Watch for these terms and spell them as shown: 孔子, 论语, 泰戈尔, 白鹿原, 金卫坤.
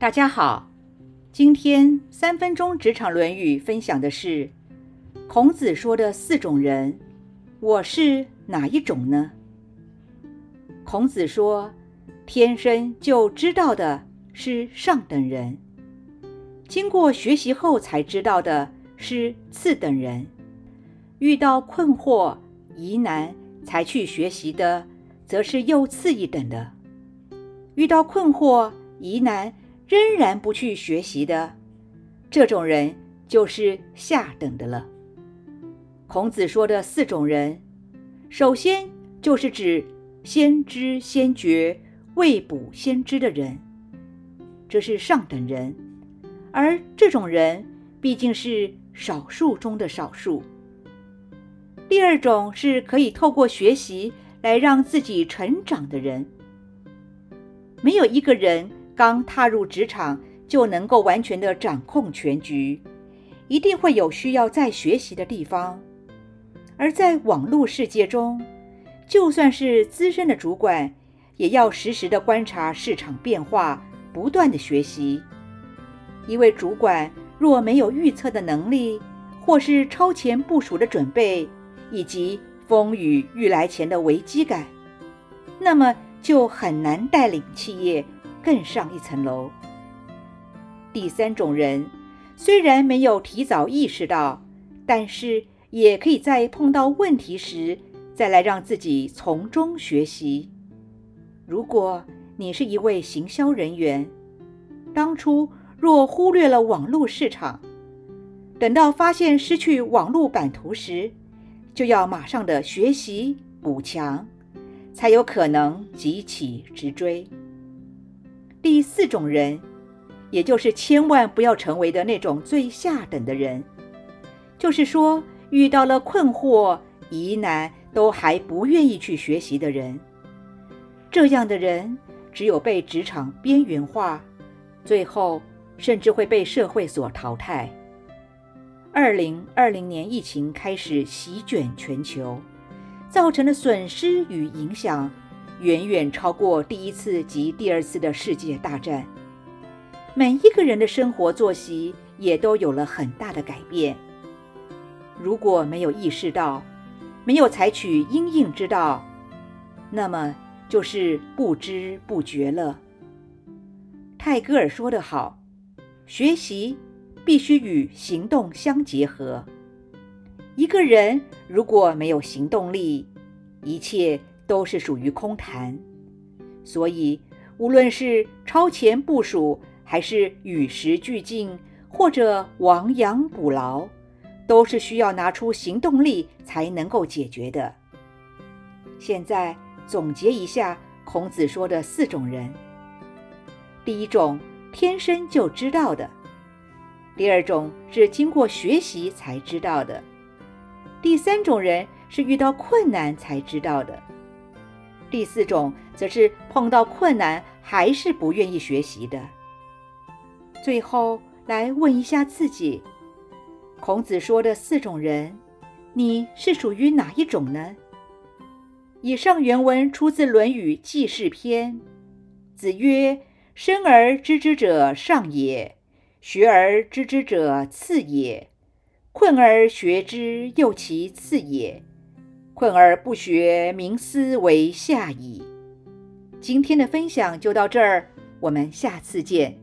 大家好，今天3分钟职场论语分享的是孔子说的4种人，我是哪一种呢？孔子说，天生就知道的是上等人，经过学习后才知道的是次等人，遇到困惑疑难才去学习的则是又次一等的，遇到困惑疑难仍然不去学习的，这种人就是下等的了。孔子说的4种人，首先就是指先知先觉、未卜先知的人，这是上等人，而这种人毕竟是少数中的少数。第二种是可以透过学习来让自己成长的人，没有一个人刚踏入职场就能够完全的掌控全局，一定会有需要再学习的地方。而在网络世界中，就算是资深的主管，也要时时的观察市场变化，不断的学习。一位主管若没有预测的能力，或是超前部署的准备，以及风雨欲来前的危机感，那么就很难带领企业更上一层楼。第3种人，虽然没有提早意识到，但是也可以在碰到问题时，再来让自己从中学习。如果你是一位行销人员，当初若忽略了网络市场，等到发现失去网络版图时，就要马上的学习补强，才有可能急起直追。第4种人，也就是千万不要成为的那种最下等的人，就是说遇到了困惑疑难都还不愿意去学习的人，这样的人只有被职场边缘化，最后甚至会被社会所淘汰。2020年疫情开始席卷全球，造成的损失与影响远远超过第一次及第二次的世界大战，每一个人的生活作息也都有了很大的改变。如果没有意识到，没有采取因应之道，那么就是不知不觉了。泰戈尔说得好，学习必须与行动相结合。一个人如果没有行动力，一切都是属于空谈。所以无论是超前部署，还是与时俱进，或者亡羊补牢，都是需要拿出行动力才能够解决的。现在总结一下孔子说的4种人：第一种，天生就知道的；第二种是经过学习才知道的；第3种人是遇到困难才知道的；第4种则是碰到困难还是不愿意学习的。最后来问一下自己，孔子说的4种人，你是属于哪一种呢？以上原文出自《论语·记事篇》。子曰：生而知之者上也，学而知之者次也，困而学之又其次也，困而不学，民斯为下矣。今天的分享就到这儿，我们下次见。